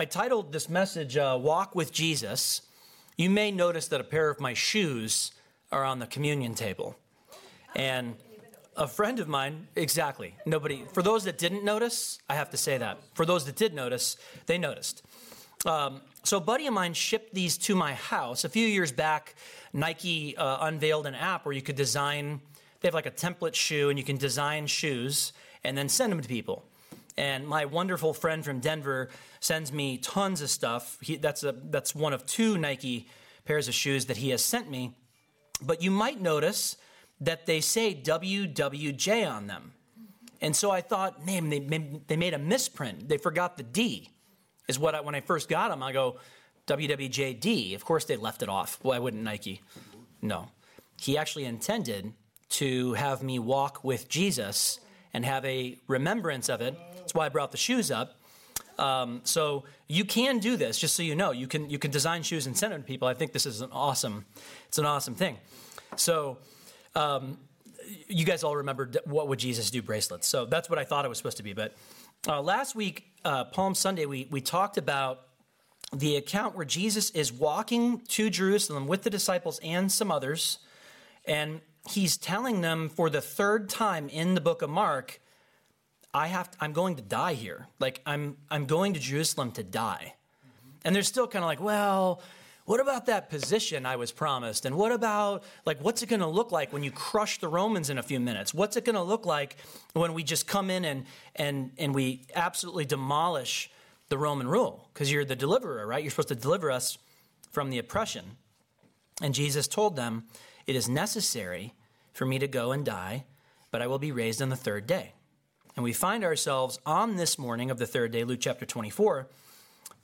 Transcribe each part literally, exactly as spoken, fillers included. I titled this message, uh, Walk with Jesus. You may notice that a pair of my shoes are on the communion table. And a friend of mine, exactly, nobody, for those that didn't notice, I have to say that. For those that did notice, they noticed. Um, so a buddy of mine shipped these to my house. A few years back, Nike uh, unveiled an app where you could design, they have like a template shoe, and you can design shoes and then send them to people. And my wonderful friend from Denver sends me tons of stuff. He, that's, a, that's one of two Nike pairs of shoes that he has sent me. But you might notice that they say W W J on them. And so I thought, man, they, they made a misprint. They forgot the D is what I, when I first got them, I go, W W J D. Of course, they left it off. Why wouldn't Nike? No. He actually intended to have me walk with Jesus and have a remembrance of it. That's why I brought the shoes up. Um, so you can do this, just so you know. You can you can design shoes and send them to people. I think this is an awesome, it's an awesome thing. So um, you guys all remember What Would Jesus Do bracelets. So that's what I thought it was supposed to be. But uh, last week, uh, Palm Sunday, we we talked about the account where Jesus is walking to Jerusalem with the disciples and some others. And he's telling them for the third time in the book of Mark, I have to, I'm going to die here. Like I'm I'm going to Jerusalem to die. Mm-hmm. And they're still kind of like, well, what about that position I was promised? And what about, like, what's it going to look like when you crush the Romans in a few minutes? What's it going to look like when we just come in and and and we absolutely demolish the Roman rule? Because you're the deliverer, right? You're supposed to deliver us from the oppression. And Jesus told them, it is necessary for me to go and die, but I will be raised on the third day. And we find ourselves on this morning of the third day, Luke chapter twenty-four.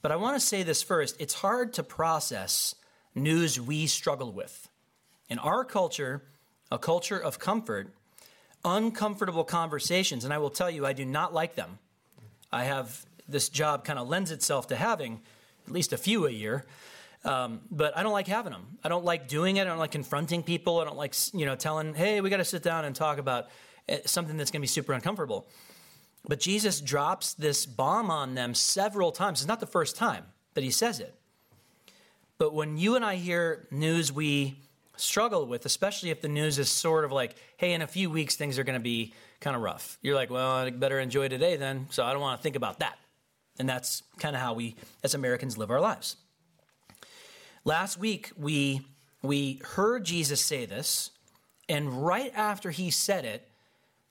But I want to say this first. It's hard to process news we struggle with. In our culture, a culture of comfort, uncomfortable conversations, and I will tell you, I do not like them. I have, this job kind of lends itself to having at least a few a year, um, but I don't like having them. I don't like doing it. I don't like confronting people. I don't like, you know, telling, hey, we got to sit down and talk about something that's going to be super uncomfortable. But Jesus drops this bomb on them several times. It's not the first time that he says it. But when you and I hear news we struggle with, especially if the news is sort of like, hey, in a few weeks, things are going to be kind of rough. You're like, well, I better enjoy today then, so I don't want to think about that. And that's kind of how we, as Americans, live our lives. Last week, we we heard Jesus say this, and right after he said it,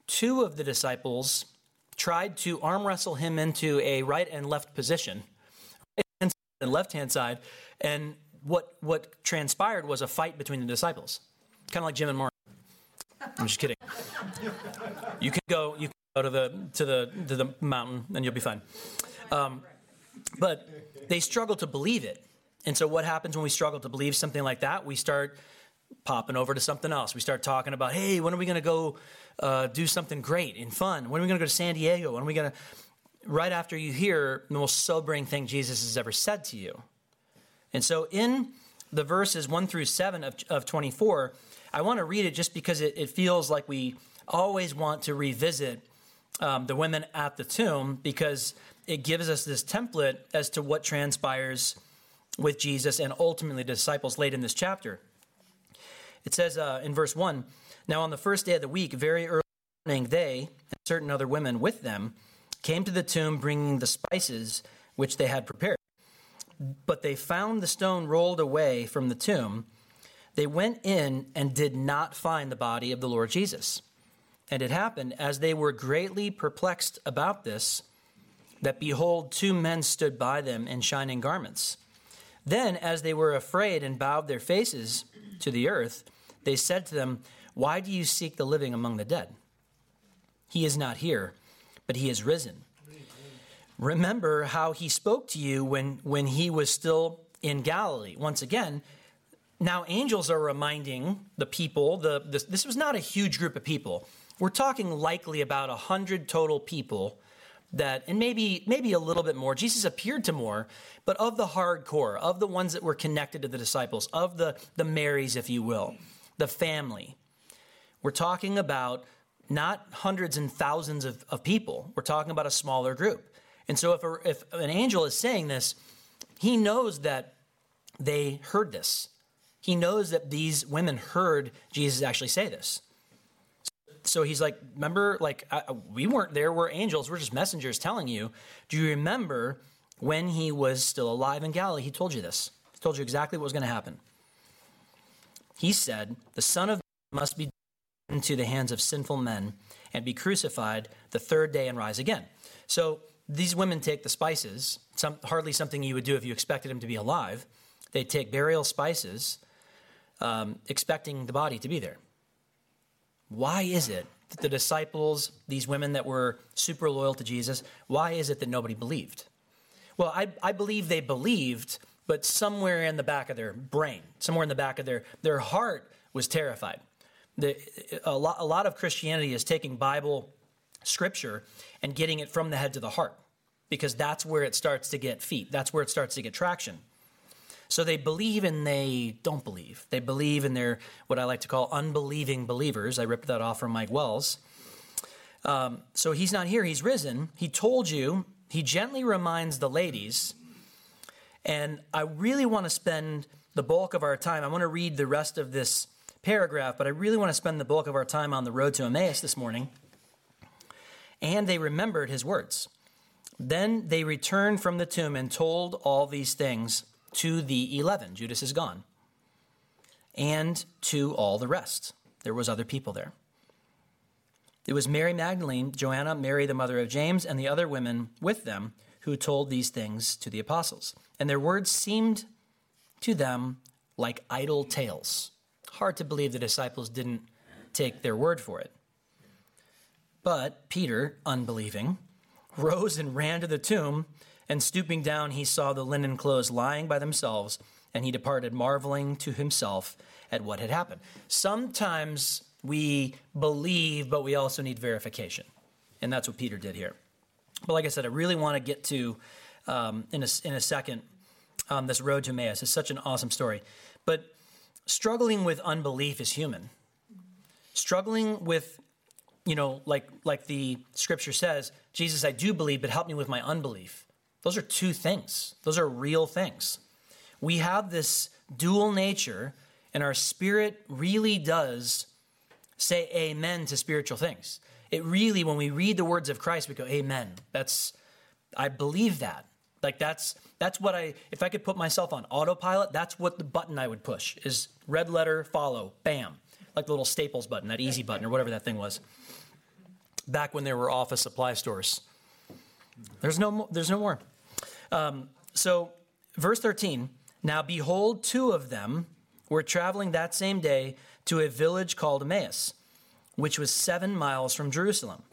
two of the disciples tried to arm wrestle him into a right and left position, right and left-hand side, and what what transpired was a fight between the disciples, kind of like Jim and Mark. I'm just kidding. You can go, you can go to the to the to the mountain, and you'll be fine. Um, but they struggle to believe it, and so what happens when we struggle to believe something like that? We start popping over to something else. We start talking about, hey, when are we going to go uh, do something great and fun? When are we going to go to San Diego? When are we going to, right after you hear the most sobering thing Jesus has ever said to you. And so in the verses one through seven of, of twenty-four, I want to read it just because it, it feels like we always want to revisit um, the women at the tomb, because it gives us this template as to what transpires with Jesus and ultimately the disciples late in this chapter. It says uh, in verse one, now on the first day of the week, very early morning, they and certain other women with them came to the tomb bringing the spices which they had prepared. But they found the stone rolled away from the tomb. They went in and did not find the body of the Lord Jesus. And it happened, as they were greatly perplexed about this, that behold, two men stood by them in shining garments. Then, as they were afraid and bowed their faces to the earth, they said to them, why do you seek the living among the dead? He is not here, but he is risen. Remember how he spoke to you when, when he was still in Galilee. Once again, now angels are reminding the people, the, the this was not a huge group of people. We're talking likely about one hundred total people that, and maybe maybe a little bit more. Jesus appeared to more, but of the hardcore, of the ones that were connected to the disciples, of the, the Marys, if you will, the family. We're talking about not hundreds and thousands of, of people. We're talking about a smaller group. And so if, a, if an angel is saying this, he knows that they heard this. He knows that these women heard Jesus actually say this. So he's like, remember, like I, we weren't there. We're angels. We're just messengers telling you. Do you remember when he was still alive in Galilee? He told you this. He told you exactly what was going to happen. He said, the Son of Man must be delivered into the hands of sinful men and be crucified the third day and rise again. So these women take the spices, some, hardly something you would do if you expected him to be alive. They take burial spices, um, expecting the body to be there. Why is it that the disciples, these women that were super loyal to Jesus, why is it that nobody believed? Well, I, I believe they believed, but somewhere in the back of their brain, somewhere in the back of their, their heart was terrified. The, a, lot, a lot of Christianity is taking Bible scripture and getting it from the head to the heart, because that's where it starts to get feet. That's where it starts to get traction. So they believe and they don't believe. They believe and they're what I like to call unbelieving believers. I ripped that off from Mike Wells. Um, so he's not here. He's risen. He told you. He gently reminds the ladies. And I really want to spend the bulk of our time. I want to read the rest of this paragraph, but I really want to spend the bulk of our time on the road to Emmaus this morning. And they remembered his words. Then they returned from the tomb and told all these things to the eleven, Judas is gone, and to all the rest. There was other people there. It was Mary Magdalene, Joanna, Mary the mother of James, and the other women with them who told these things to the apostles. And their words seemed to them like idle tales. Hard to believe the disciples didn't take their word for it. But Peter, unbelieving, rose and ran to the tomb, and stooping down, he saw the linen clothes lying by themselves, and he departed, marveling to himself at what had happened. Sometimes we believe, but we also need verification. And that's what Peter did here. But like I said, I really want to get to, um, in, a, in a second, um, this road to Emmaus. It's such an awesome story. But struggling with unbelief is human. Struggling with, you know, like like the scripture says, Jesus, I do believe, but help me with my unbelief. Those are two things. Those are real things. We have this dual nature, and our spirit really does say amen to spiritual things. It really, when we read the words of Christ, we go, amen. That's, I believe that. Like that's, that's what I, if I could put myself on autopilot, that's what the button I would push is red letter, follow, bam. Like the little Staples button, that easy button or whatever that thing was. Back when there were office supply stores. There's no more. There's no more. Um, so verse thirteen, now behold, two of them were traveling that same day to a village called Emmaus, which was seven miles from Jerusalem.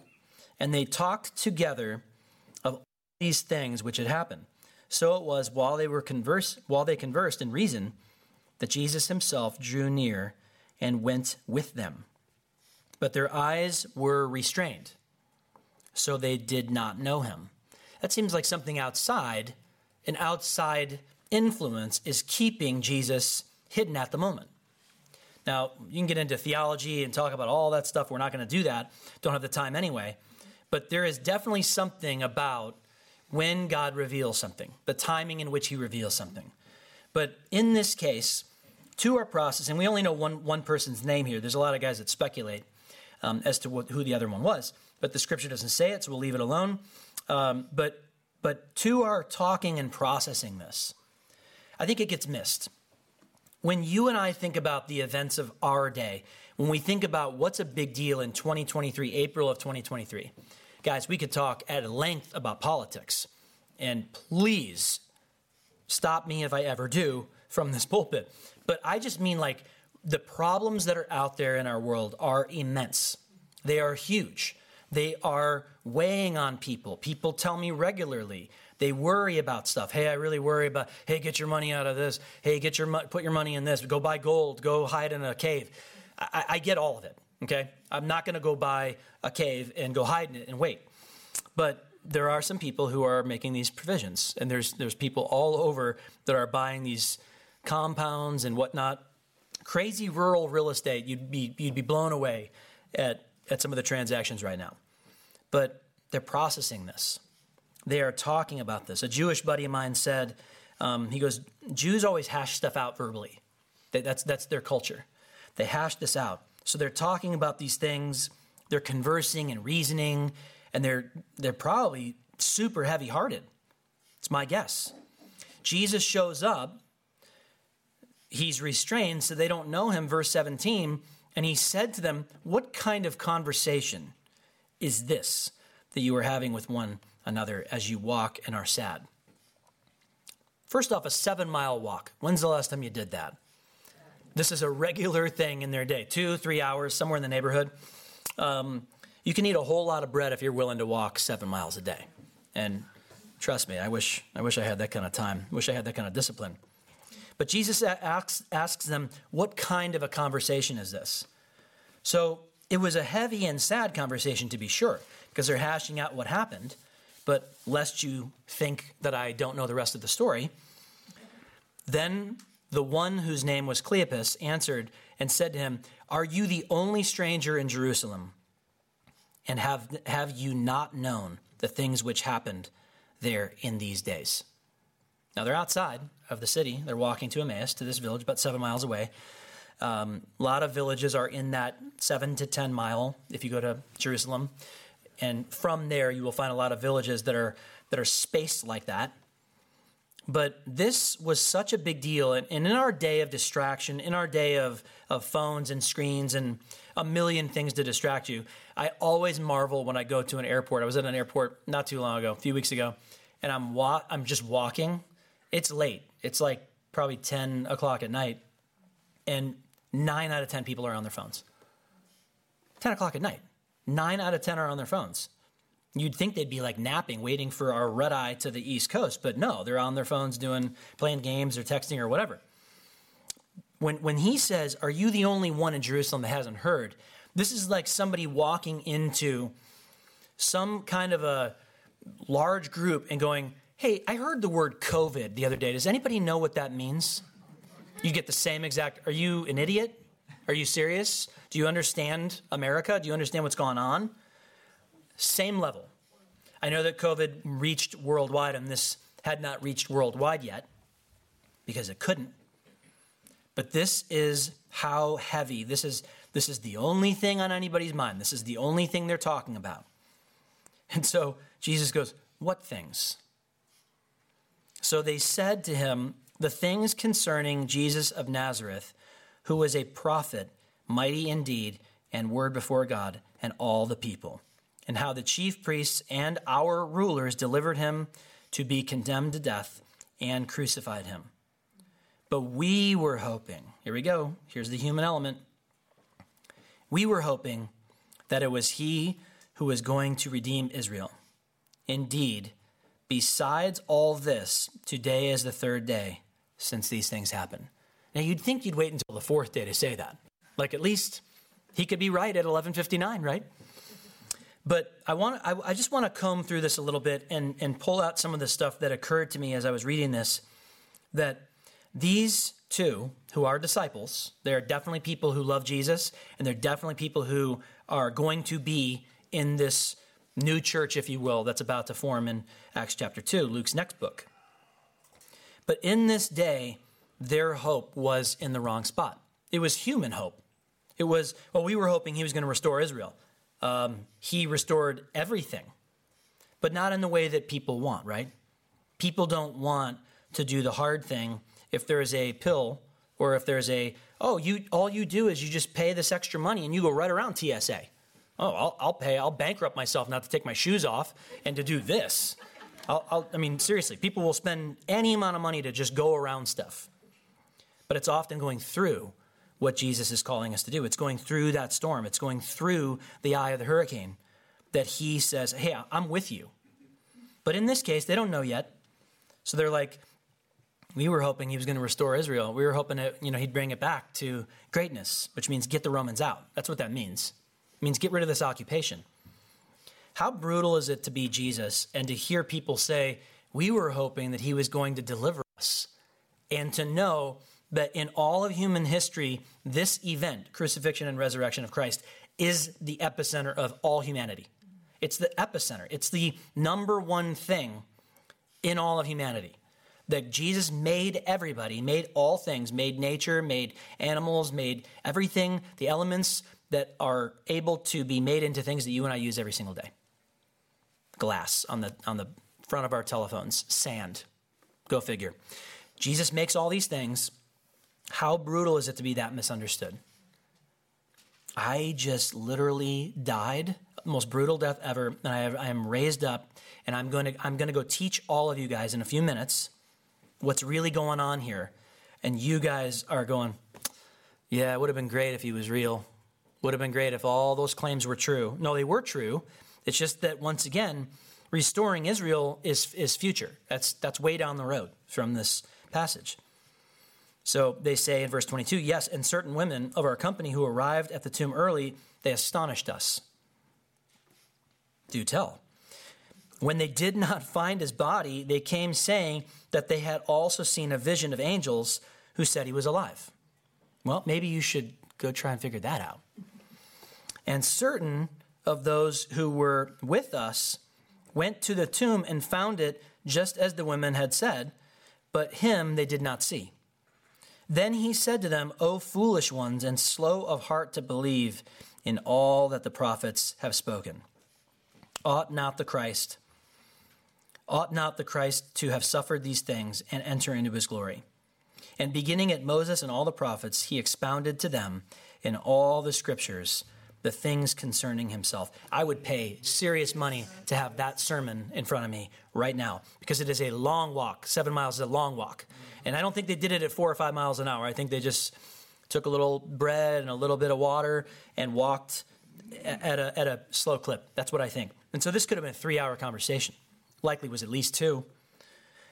And they talked together of all these things which had happened. So it was while they were converse, while they conversed and reasoned that Jesus himself drew near and went with them. But their eyes were restrained, so they did not know him. That seems like something outside, an outside influence is keeping Jesus hidden at the moment. Now, you can get into theology and talk about all that stuff. We're not going to do that. Don't have the time anyway. But there is definitely something about when God reveals something, the timing in which he reveals something. But in this case, two are processing. We only know one, one person's name here. There's a lot of guys that speculate um, as to what, who the other one was. But the scripture doesn't say it, so we'll leave it alone. Um, but but two are talking and processing this. I think it gets missed. When you and I think about the events of our day, when we think about what's a big deal in twenty twenty-three, April of twenty twenty-three, guys, we could talk at length about politics. And please stop me if I ever do from this pulpit. But I just mean like the problems that are out there in our world are immense. They are huge. They are weighing on people. People tell me regularly. They worry about stuff. Hey, I really worry about, hey, get your money out of this. Hey, get your mo- put your money in this. Go buy gold. Go hide in a cave. I, I get all of it, okay? I'm not going to go buy a cave and go hide in it and wait. But there are some people who are making these provisions, and there's there's people all over that are buying these compounds and whatnot. Crazy rural real estate. You'd be you'd be blown away at at some of the transactions right now. But they're processing this. they are talking about this. A Jewish buddy of mine said, um, he goes, Jews always hash stuff out verbally. They, that's, that's their culture. They hash this out. So they're talking about these things. They're conversing and reasoning, and they're they're probably super heavy-hearted. It's my guess. Jesus shows up. He's restrained, so they don't know him. Verse seventeen, and he said to them, what kind of conversation is this that you are having with one another as you walk and are sad? First off, a seven-mile walk. When's the last time you did that? This is a regular thing in their day. Two, three hours, somewhere in the neighborhood. Um, you can eat a whole lot of bread if you're willing to walk seven miles a day. And trust me, I wish I wish I had that kind of time. I wish I had that kind of discipline. But Jesus asks, asks them, what kind of a conversation is this? So it was a heavy and sad conversation, to be sure, because they're hashing out what happened. But lest you think that I don't know the rest of the story, then the one whose name was Cleopas answered and said to him, are you the only stranger in Jerusalem? And have have you not known the things which happened there in these days? Now, they're outside of the city. They're walking to Emmaus, to this village, about seven miles away. Um, a lot of villages are in that seven to ten mile if you go to Jerusalem. And from there, you will find a lot of villages that are that are spaced like that. But this was such a big deal. And in our day of distraction, in our day of, of phones and screens and a million things to distract you, I always marvel when I go to an airport. I was at an airport not too long ago, a few weeks ago, and I'm wa- I'm just walking. It's late. It's like probably ten o'clock at night, and nine out of ten people are on their phones. ten o'clock at night. nine out of ten are on their phones. You'd think they'd be like napping, waiting for our red eye to the East Coast, but no, they're on their phones doing, playing games or texting or whatever. When when he says, are you the only one in Jerusalem that hasn't heard? This is like somebody walking into some kind of a large group and going, hey, I heard the word COVID the other day. Does anybody know what that means? You get the same exact, are you an idiot? Are you serious? Do you understand America? Do you understand what's going on? Same level. I know that COVID reached worldwide, and this had not reached worldwide yet because it couldn't. But this is how heavy. This is this is the only thing on anybody's mind. This is the only thing they're talking about. And so Jesus goes, what things? So they said to him, the things concerning Jesus of Nazareth, who was a prophet, mighty indeed, and word before God and all the people. And how the chief priests and our rulers delivered him to be condemned to death and crucified him. But we were hoping, here we go, here's the human element. We were hoping that it was he who was going to redeem Israel. Indeed, besides all this, today is the third day since these things happened. Now, you'd think you'd wait until the fourth day to say that. Like, at least he could be right at eleven fifty-nine, right? But I want I, I just want to comb through this a little bit and, and pull out some of the stuff that occurred to me as I was reading this, that these two who are disciples, they're definitely people who love Jesus, and they're definitely people who are going to be in this new church, if you will, that's about to form in Acts chapter two, Luke's next book. But in this day, their hope was in the wrong spot. It was human hope. It was, well, we were hoping he was going to restore Israel. Um, he restored everything, but not in the way that people want, right? People don't want to do the hard thing if there is a pill or if there's a, oh, you all you do is you just pay this extra money and you go right around T S A. Oh, I'll, I'll pay, I'll bankrupt myself not to take my shoes off and to do this. I'll, I'll, I mean, seriously, people will spend any amount of money to just go around stuff, but it's often going through what Jesus is calling us to do. It's going through that storm. It's going through the eye of the hurricane that he says, hey, I'm with you. But in this case, they don't know yet. So they're like, we were hoping he was going to restore Israel. We were hoping that, you know, he'd bring it back to greatness, which means get the Romans out. That's what that means. It means get rid of this occupation. How brutal is it to be Jesus and to hear people say, we were hoping that he was going to deliver us, and to know that in all of human history, this event, crucifixion and resurrection of Christ, is the epicenter of all humanity. It's the epicenter. It's the number one thing in all of humanity. That Jesus made everybody, made all things, made nature, made animals, made everything, the elements that are able to be made into things that you and I use every single day. Glass on the on the front of our telephones, sand. Go figure. Jesus makes all these things. How brutal is it to be that misunderstood? I just literally died, most brutal death ever, and I, have, I am raised up, and I'm going to I'm going to go teach all of you guys in a few minutes what's really going on here, and you guys are going, yeah, it would have been great if he was real. Would have been great if all those claims were true. No, they were true. It's just that once again, restoring Israel is is future. That's that's way down the road from this passage. So they say in verse twenty-two, yes, and certain women of our company who arrived at the tomb early, they astonished us. Do tell. When they did not find his body, they came saying that they had also seen a vision of angels who said he was alive. Well, maybe you should go try and figure that out. And certain of those who were with us went to the tomb and found it just as the women had said, but him they did not see. Then he said to them, O foolish ones, and slow of heart to believe in all that the prophets have spoken. Ought not the Christ, ought not the Christ to have suffered these things and enter into his glory? And beginning at Moses and all the prophets, he expounded to them in all the scriptures the things concerning himself. I would pay serious money to have that sermon in front of me right now, because it is a long walk. Seven miles is a long walk. And I don't think they did it at four or five miles an hour. I think they just took a little bread and a little bit of water and walked at a, at a slow clip. That's what I think. And so this could have been a three-hour conversation. Likely was at least two.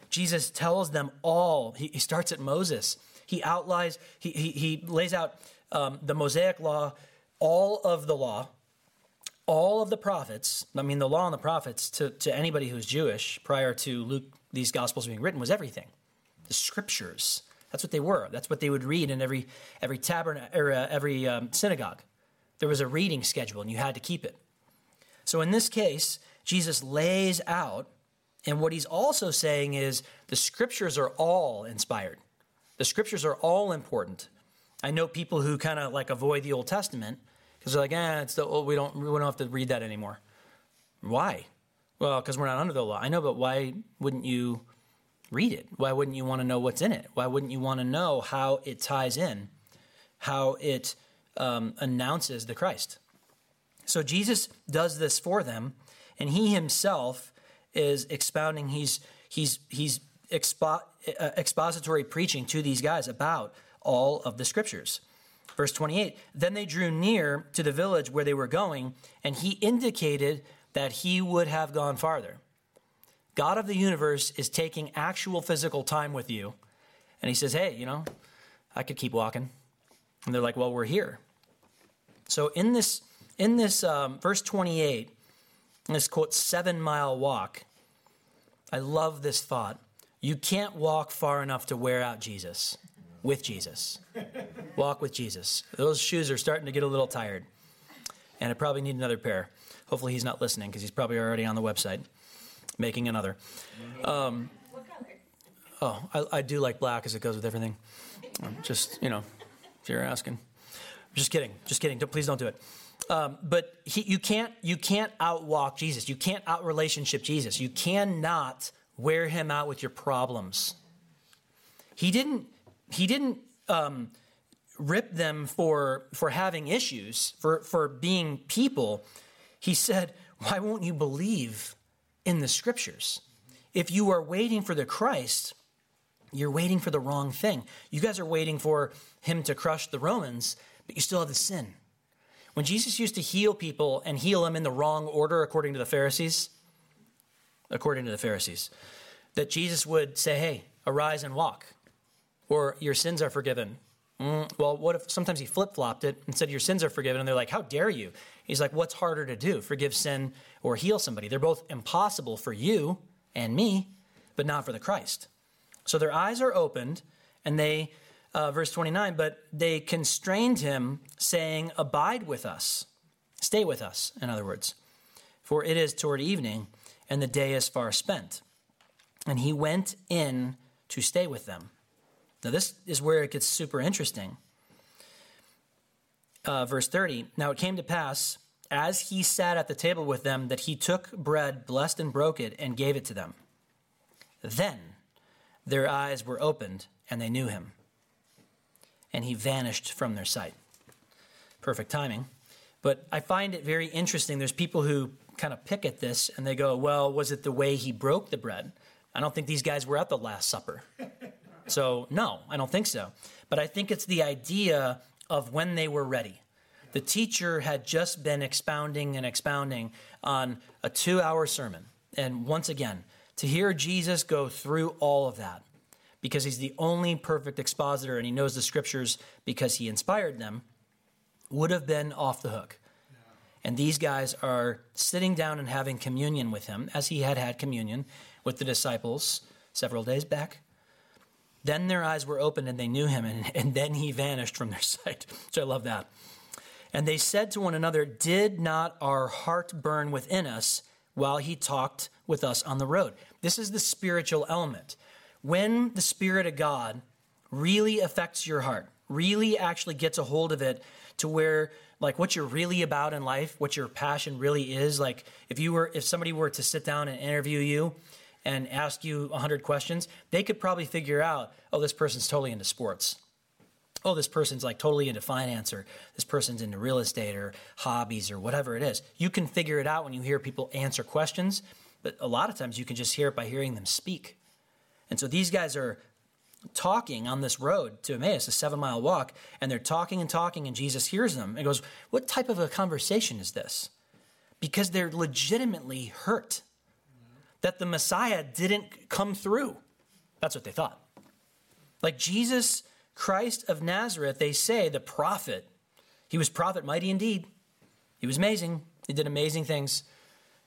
Jesus tells them all. He, he starts at Moses. He outlines, he, he, he lays out um, the Mosaic law, all of the law, all of the prophets. I mean, the law and the prophets to, to anybody who's Jewish prior to Luke, these gospels being written, was everything. The scriptures. That's what they were. That's what they would read in every every tabernacle or uh, every um, synagogue. There was a reading schedule, and you had to keep it. So in this case, Jesus lays out, and what he's also saying is the scriptures are all inspired. The scriptures are all important. I know people who kind of like avoid the Old Testament because they're like, eh, it's the old, we don't we don't have to read that anymore. Why? Well, because we're not under the law. I know, but why wouldn't you read it? Why wouldn't you want to know what's in it? Why wouldn't you want to know how it ties in, how it um, announces the Christ? So Jesus does this for them, and he himself is expounding. He's he's he's expo- uh, expository preaching to these guys about all of the scriptures. Verse twenty-eight, then they drew near to the village where they were going, and he indicated that he would have gone farther. God of the universe is taking actual physical time with you. And he says, hey, you know, I could keep walking. And they're like, well, we're here. So in this, in this um, verse twenty-eight, this quote, seven mile walk, I love this thought. You can't walk far enough to wear out Jesus. With Jesus. Walk with Jesus. Those shoes are starting to get a little tired. And I probably need another pair. Hopefully he's not listening because he's probably already on the website. Making another. Um, what color? Oh, I, I do like black as it goes with everything. Just, you know, if you're asking. Just kidding. Just kidding. Don't, please don't do it. Um, but he, you can't you can't outwalk Jesus. You can't out-relationship Jesus. You cannot wear him out with your problems. He didn't he didn't um, rip them for for having issues, for, for being people. He said, why won't you believe in the scriptures? If you are waiting for the Christ, you're waiting for the wrong thing. You guys are waiting for him to crush the Romans, but you still have the sin. When Jesus used to heal people and heal them in the wrong order, according to the Pharisees, according to the Pharisees, that Jesus would say, hey, arise and walk, or your sins are forgiven. Mm, well, what if sometimes he flip-flopped it and said, your sins are forgiven. And they're like, how dare you? He's like, what's harder to do, forgive sin or heal somebody? They're both impossible for you and me, but not for the Christ. So their eyes are opened, and they, uh, verse twenty-nine, but they constrained him, saying, abide with us. Stay with us, in other words. for it is toward evening, and the day is far spent. And he went in to stay with them. Now this is where it gets super interesting. Uh, verse thirty, now it came to pass, as he sat at the table with them, that he took bread, blessed and broke it, and gave it to them. Then their eyes were opened, and they knew him. And he vanished from their sight. Perfect timing. But I find it very interesting. There's people who kind of pick at this, and they go, well, was it the way he broke the bread? I don't think these guys were at the Last Supper. So, no, I don't think so. But I think it's the idea of when they were ready. The teacher had just been expounding and expounding on a two-hour sermon. And once again, to hear Jesus go through all of that, because he's the only perfect expositor and he knows the scriptures because he inspired them, would have been off the hook. And these guys are sitting down and having communion with him, as he had had communion with the disciples several days back. Then their eyes were opened and they knew him, and, and then he vanished from their sight. So I love that. And they said to one another, did not our heart burn within us while he talked with us on the road? This is the spiritual element. When the Spirit of God really affects your heart, really actually gets a hold of it to where, like, what you're really about in life, what your passion really is, like if you were, if somebody were to sit down and interview you and ask you one hundred questions, they could probably figure out, oh, this person's totally into sports. Oh, this person's like totally into finance, or this person's into real estate or hobbies or whatever it is. You can figure it out when you hear people answer questions, but a lot of times you can just hear it by hearing them speak. And so these guys are talking on this road to Emmaus, a seven-mile walk, and they're talking and talking, and Jesus hears them and goes, what type of a conversation is this? Because they're legitimately hurt that the Messiah didn't come through. That's what they thought. Like Jesus Christ of Nazareth, they say, the prophet, he was prophet mighty indeed. He was amazing. He did amazing things.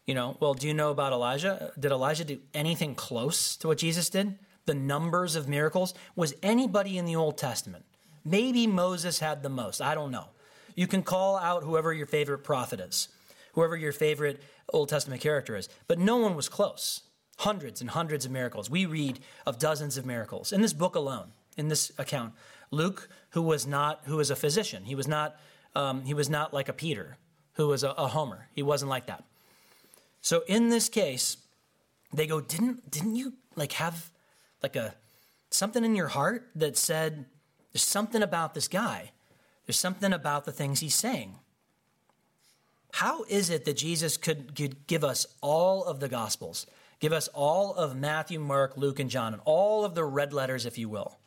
You know, well, do you know about Elijah? Did Elijah do anything close to what Jesus did? The numbers of miracles? Was anybody in the Old Testament? Maybe Moses had the most. I don't know. You can call out whoever your favorite prophet is, whoever your favorite Old Testament character is. But no one was close. Hundreds and hundreds of miracles. We read of dozens of miracles in this book alone, in this account. Luke, who was not, who was a physician. He was not, um, he was not like a Peter, who was a, a Homer. He wasn't like that. So in this case, they go, didn't, didn't you like have like a, something in your heart that said, there's something about this guy. There's something about the things he's saying. How is it that Jesus could, could give us all of the Gospels, give us all of Matthew, Mark, Luke, and John, and all of the red letters, if you will?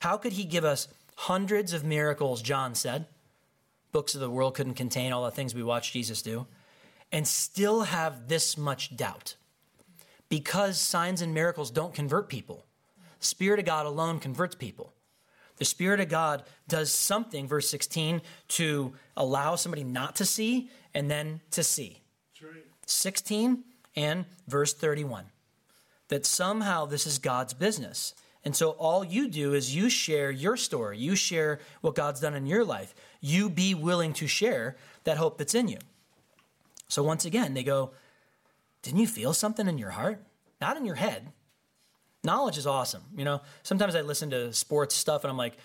How could he give us hundreds of miracles, John said? Books of the world couldn't contain all the things we watched Jesus do, and still have this much doubt. Because signs and miracles don't convert people. The Spirit of God alone converts people. The Spirit of God does something, verse sixteen, to allow somebody not to see and then to see. sixteen and verse thirty-one. That somehow this is God's business. And so all you do is you share your story. You share what God's done in your life. You be willing to share that hope that's in you. So once again, they go, didn't you feel something in your heart? Not in your head. Knowledge is awesome. You know, sometimes I listen to sports stuff and I'm like,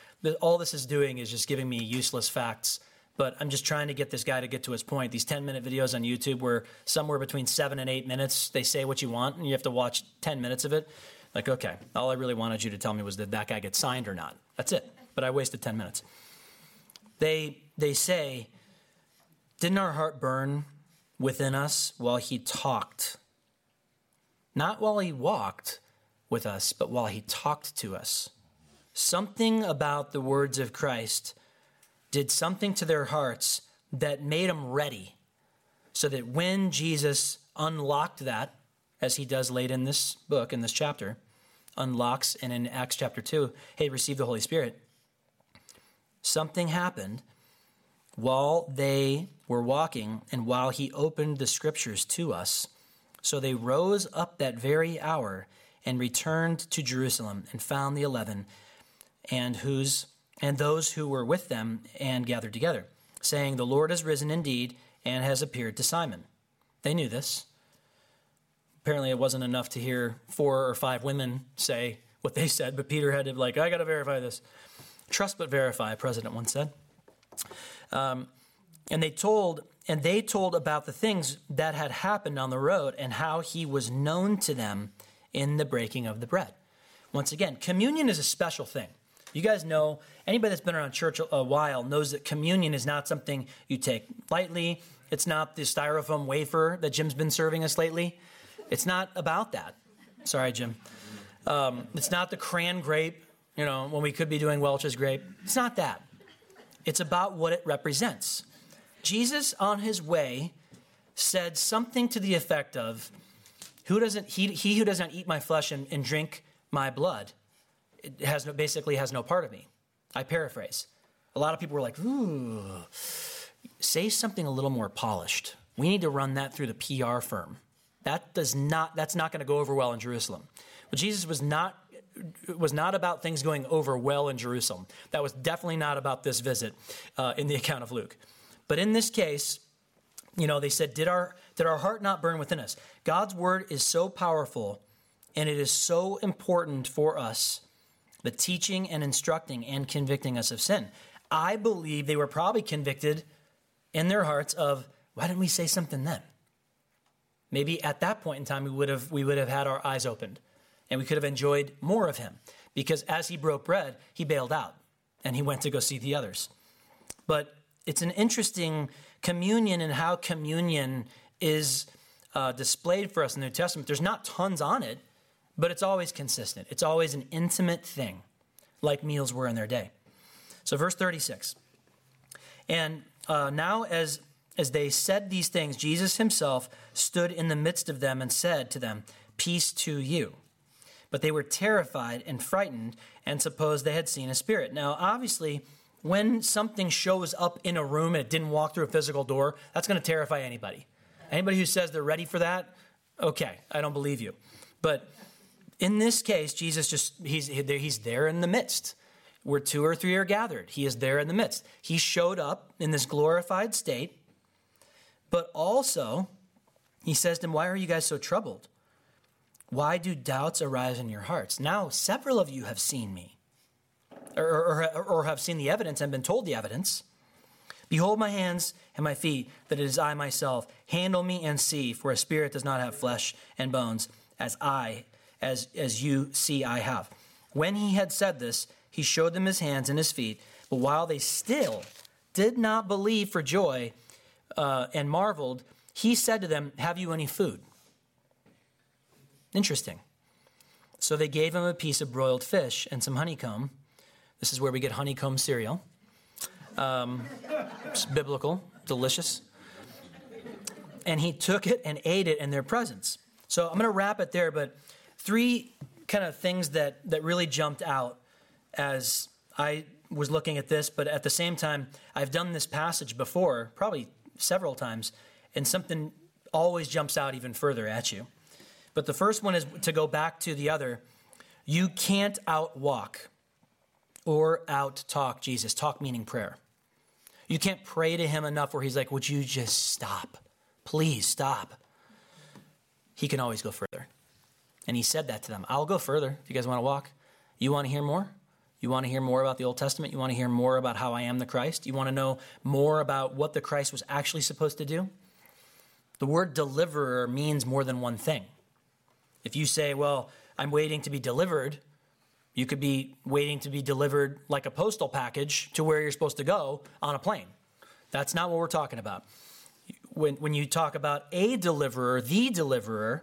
all this is doing is just giving me useless facts, but I'm just trying to get this guy to get to his point. These ten minute videos on YouTube where somewhere between seven and eight minutes, they say what you want and you have to watch ten minutes of it. Like, okay, all I really wanted you to tell me was did that guy get signed or not? That's it. But I wasted ten minutes. They, they say, didn't our heart burn within us while he talked? Not while he walked with us, but while he talked to us. Something about the words of Christ did something to their hearts that made them ready, so that when Jesus unlocked that, as he does late in this book, in this chapter, unlocks, and in Acts chapter two, hey, receive the Holy Spirit. Something happened while they were walking and while he opened the scriptures to us. So they rose up that very hour and returned to Jerusalem and found the eleven and whose and those who were with them and gathered together, saying, the Lord has risen indeed and has appeared to Simon. They knew this. Apparently it wasn't enough to hear four or five women say what they said, but Peter had to be like, I got to verify this. Trust but verify, President once said. Um, and they told and they told about the things that had happened on the road and how he was known to them in the breaking of the bread. Once again, communion is a special thing. You guys know, anybody that's been around church a while knows that communion is not something you take lightly. It's not the styrofoam wafer that Jim's been serving us lately. It's not about that. Sorry, Jim. Um, it's not the cran grape, you know, when we could be doing Welch's grape. It's not that. It's about what it represents. Jesus, on his way, said something to the effect of, "Who doesn't he, he who does not eat my flesh and, and drink my blood it has no, basically has no part of me." I paraphrase. A lot of people were like, ooh, say something a little more polished. We need to run that through the P R firm. That does not, that's not going to go over well in Jerusalem. But Jesus was not was not about things going over well in Jerusalem. That was definitely not about this visit uh, in the account of Luke. But in this case, you know, they said, did our did our heart not burn within us? God's word is so powerful, and it is so important for us, the teaching and instructing and convicting us of sin. I believe they were probably convicted in their hearts of, why didn't we say something then? Maybe at that point in time, we would have we would have had our eyes opened and we could have enjoyed more of him, because as he broke bread, he bailed out and he went to go see the others. But it's an interesting communion and how communion is uh, displayed for us in the New Testament. There's not tons on it, but it's always consistent. It's always an intimate thing, like meals were in their day. So verse thirty-six. And uh, now as As they said these things, Jesus himself stood in the midst of them and said to them, "Peace to you." But they were terrified and frightened and supposed they had seen a spirit. Now, obviously, when something shows up in a room and it didn't walk through a physical door, that's going to terrify anybody. Anybody who says they're ready for that, okay, I don't believe you. But in this case, Jesus just, he's, he's there in the midst. Where two or three are gathered, he is there in the midst. He showed up in this glorified state. But also, he says to them, "Why are you guys so troubled? Why do doubts arise in your hearts? Now, several of you have seen me, or, or, or have seen the evidence and been told the evidence. Behold my hands and my feet, that it is I myself. Handle me and see, for a spirit does not have flesh and bones, as I, as as you see I have." When he had said this, he showed them his hands and his feet. But while they still did not believe for joy, Uh, and marveled, he said to them, "Have you any food?" Interesting. So they gave him a piece of broiled fish and some honeycomb. This is where we get honeycomb cereal. Um, it's biblical, delicious. And he took it and ate it in their presence. So I'm going to wrap it there, but three kind of things that, that really jumped out as I was looking at this, but at the same time, I've done this passage before, probably several times, and something always jumps out even further at you. But the first one is to go back to the other. You can't outwalk or out-talk Jesus. Talk meaning prayer. You can't pray to him enough where he's like, "Would you just stop? Please stop." He can always go further. And he said that to them. "I'll go further if you guys want to walk. You want to hear more? You want to hear more about the Old Testament? You want to hear more about how I am the Christ? You want to know more about what the Christ was actually supposed to do?" The word deliverer means more than one thing. If you say, "Well, I'm waiting to be delivered," you could be waiting to be delivered like a postal package to where you're supposed to go on a plane. That's not what we're talking about. When when you talk about a deliverer, the deliverer,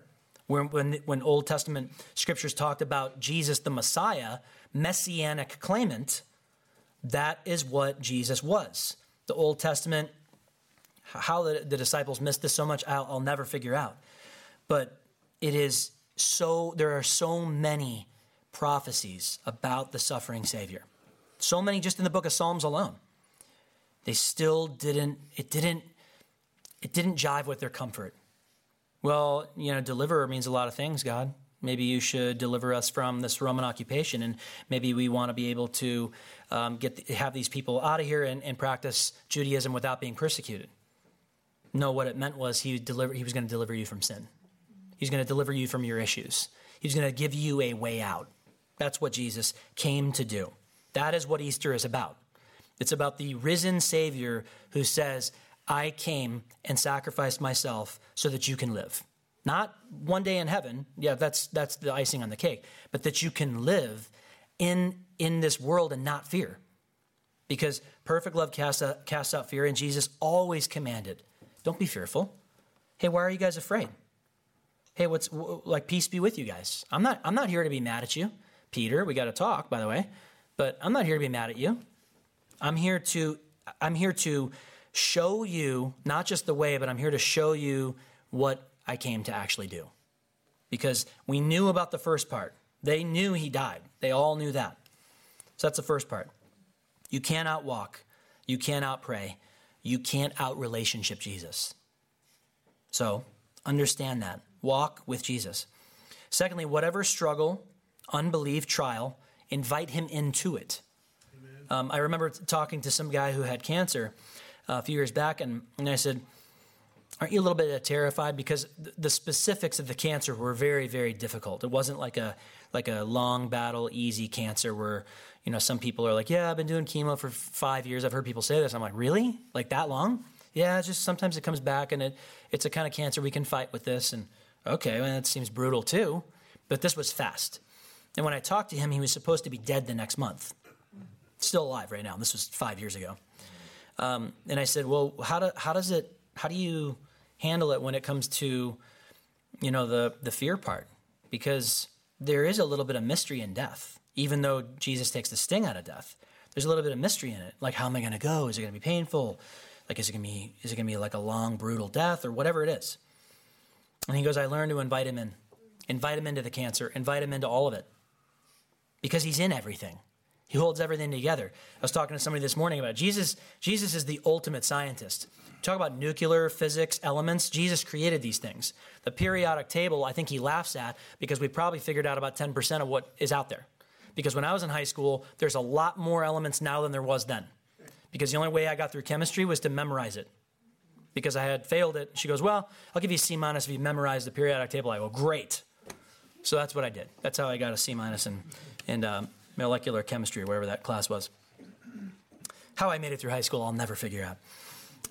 when when, when Old Testament scriptures talked about Jesus the Messiah, messianic claimant, that is what Jesus was. The Old Testament, how the, the disciples missed this so much, I'll, I'll never figure out. But it is so, there are so many prophecies about the suffering Savior. So many just in the book of Psalms alone. They still didn't, it didn't, it didn't jive with their comfort. Well, you know, deliverer means a lot of things, God. Maybe you should deliver us from this Roman occupation, and maybe we want to be able to um, get the, have these people out of here and, and practice Judaism without being persecuted. No, what it meant was he, deliver, he was going to deliver you from sin. He's going to deliver you from your issues. He's going to give you a way out. That's what Jesus came to do. That is what Easter is about. It's about the risen Savior who says, I came and sacrificed myself so that you can live. Not one day in heaven. Yeah, that's that's the icing on the cake. But that you can live in, in this world and not fear. Because perfect love casts out, casts out fear, and Jesus always commanded, don't be fearful. Hey, why are you guys afraid? Hey, what's like, peace be with you guys. I'm not I'm not here to be mad at you. Peter, we got to talk, by the way. But I'm not here to be mad at you. I'm here to I'm here to show you not just the way, but I'm here to show you what I came to actually do. Because we knew about the first part. They knew he died. They all knew that. So that's the first part. You cannot walk. You cannot pray. You can't out-relationship Jesus. So understand that. Walk with Jesus. Secondly, whatever struggle, unbelief, trial, invite him into it. Um, I remember t- talking to some guy who had cancer uh, a few years back, and, and I said, aren't you a little bit terrified? Because th- the specifics of the cancer were very, very difficult. It wasn't like a like a long battle, easy cancer where, you know, some people are like, yeah, I've been doing chemo for five years. I've heard people say this. I'm like, really? Like that long? Yeah, it's just sometimes it comes back, and it it's a kind of cancer we can fight with this. And okay, well, that seems brutal too. But this was fast. And when I talked to him, he was supposed to be dead the next month. Still alive right now. This was five years ago. Um, and I said, well, how do, how does it, how do you handle it when it comes to, you know, the, the fear part? Because there is a little bit of mystery in death, even though Jesus takes the sting out of death. There's a little bit of mystery in it. Like, how am I going to go? Is it going to be painful? Like, is it going to be, is it going to be like a long, brutal death or whatever it is? And he goes, I learned to invite him in, invite him into the cancer, invite him into all of it because he's in everything. He holds everything together. I was talking to somebody this morning about Jesus. Jesus is the ultimate scientist. Talk about nuclear, physics, elements. Jesus created these things. The periodic table, I think he laughs at because we probably figured out about ten percent of what is out there. Because when I was in high school, there's a lot more elements now than there was then. Because the only way I got through chemistry was to memorize it. Because I had failed it. She goes, well, I'll give you a C minus if you memorize the periodic table. I go, great. So that's what I did. That's how I got a C minus and... and um, molecular chemistry, or whatever that class was. How I made it through high school, I'll never figure out.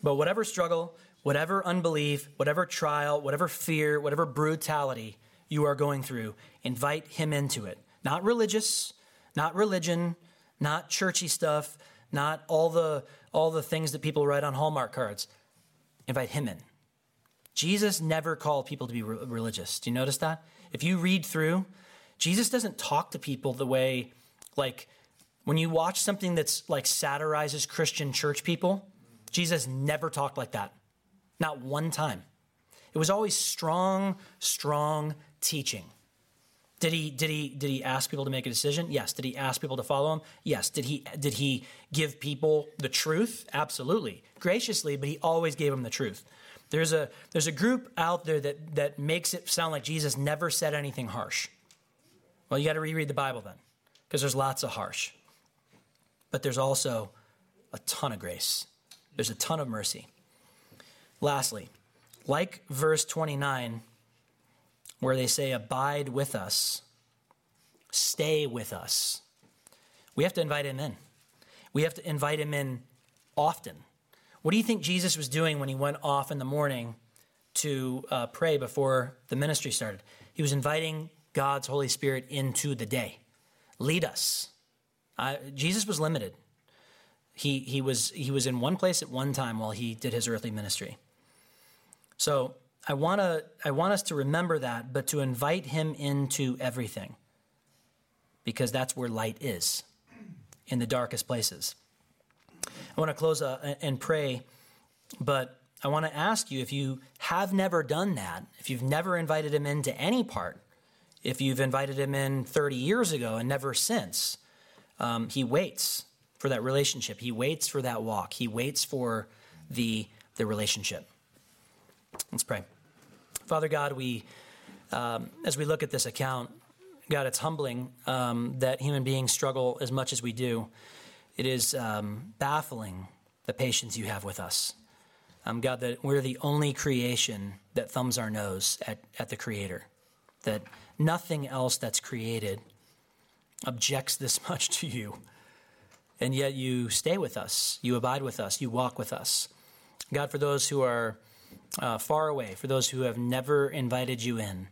But whatever struggle, whatever unbelief, whatever trial, whatever fear, whatever brutality you are going through, invite him into it. Not religious, not religion, not churchy stuff, not all the all the things that people write on Hallmark cards. Invite him in. Jesus never called people to be re- religious. Do you notice that? If you read through, Jesus doesn't talk to people the way... Like when you watch something that's like satirizes Christian church people, Jesus never talked like that. Not one time. It was always strong, strong teaching. Did he did he did he ask people to make a decision? Yes. Did he ask people to follow him? Yes. Did he did he give people the truth? Absolutely. Graciously, but he always gave them the truth. There's a there's a group out there that that makes it sound like Jesus never said anything harsh. Well, you got to reread the Bible then. Because there's lots of harsh, but there's also a ton of grace. There's a ton of mercy. Lastly, like verse twenty-nine, where they say, abide with us, stay with us. We have to invite him in. We have to invite him in often. What do you think Jesus was doing when he went off in the morning to uh, pray before the ministry started? He was inviting God's Holy Spirit into the day. Lead us. Uh, Jesus was limited. He he was he was in one place at one time while he did his earthly ministry. So I want to I want us to remember that, but to invite him into everything, because that's where light is, in the darkest places. I want to close uh, and pray, but I want to ask you, if you have never done that, if you've never invited him into any part. If you've invited him in thirty years ago and never since, um, he waits for that relationship. He waits for that walk. He waits for the the relationship. Let's pray. Father God, we um, as we look at this account, God, it's humbling um, that human beings struggle as much as we do. It is um, baffling the patience you have with us. Um, God, that we're the only creation that thumbs our nose at, at the Creator, that nothing else that's created objects this much to you. And yet you stay with us, you abide with us, you walk with us. God, for those who are uh, far away, for those who have never invited you in,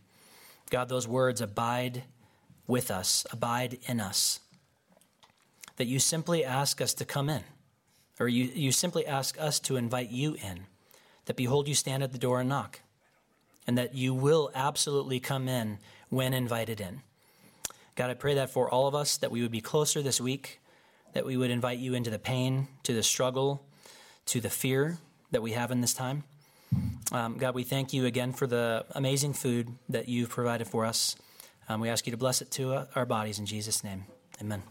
God, those words, abide with us, abide in us, that you simply ask us to come in, or you, you simply ask us to invite you in, that behold, you stand at the door and knock, and that you will absolutely come in when invited in. God, I pray that for all of us, that we would be closer this week, that we would invite you into the pain, to the struggle, to the fear that we have in this time. Um, God, we thank you again for the amazing food that you've provided for us. Um, we ask you to bless it to our bodies in Jesus' name. Amen.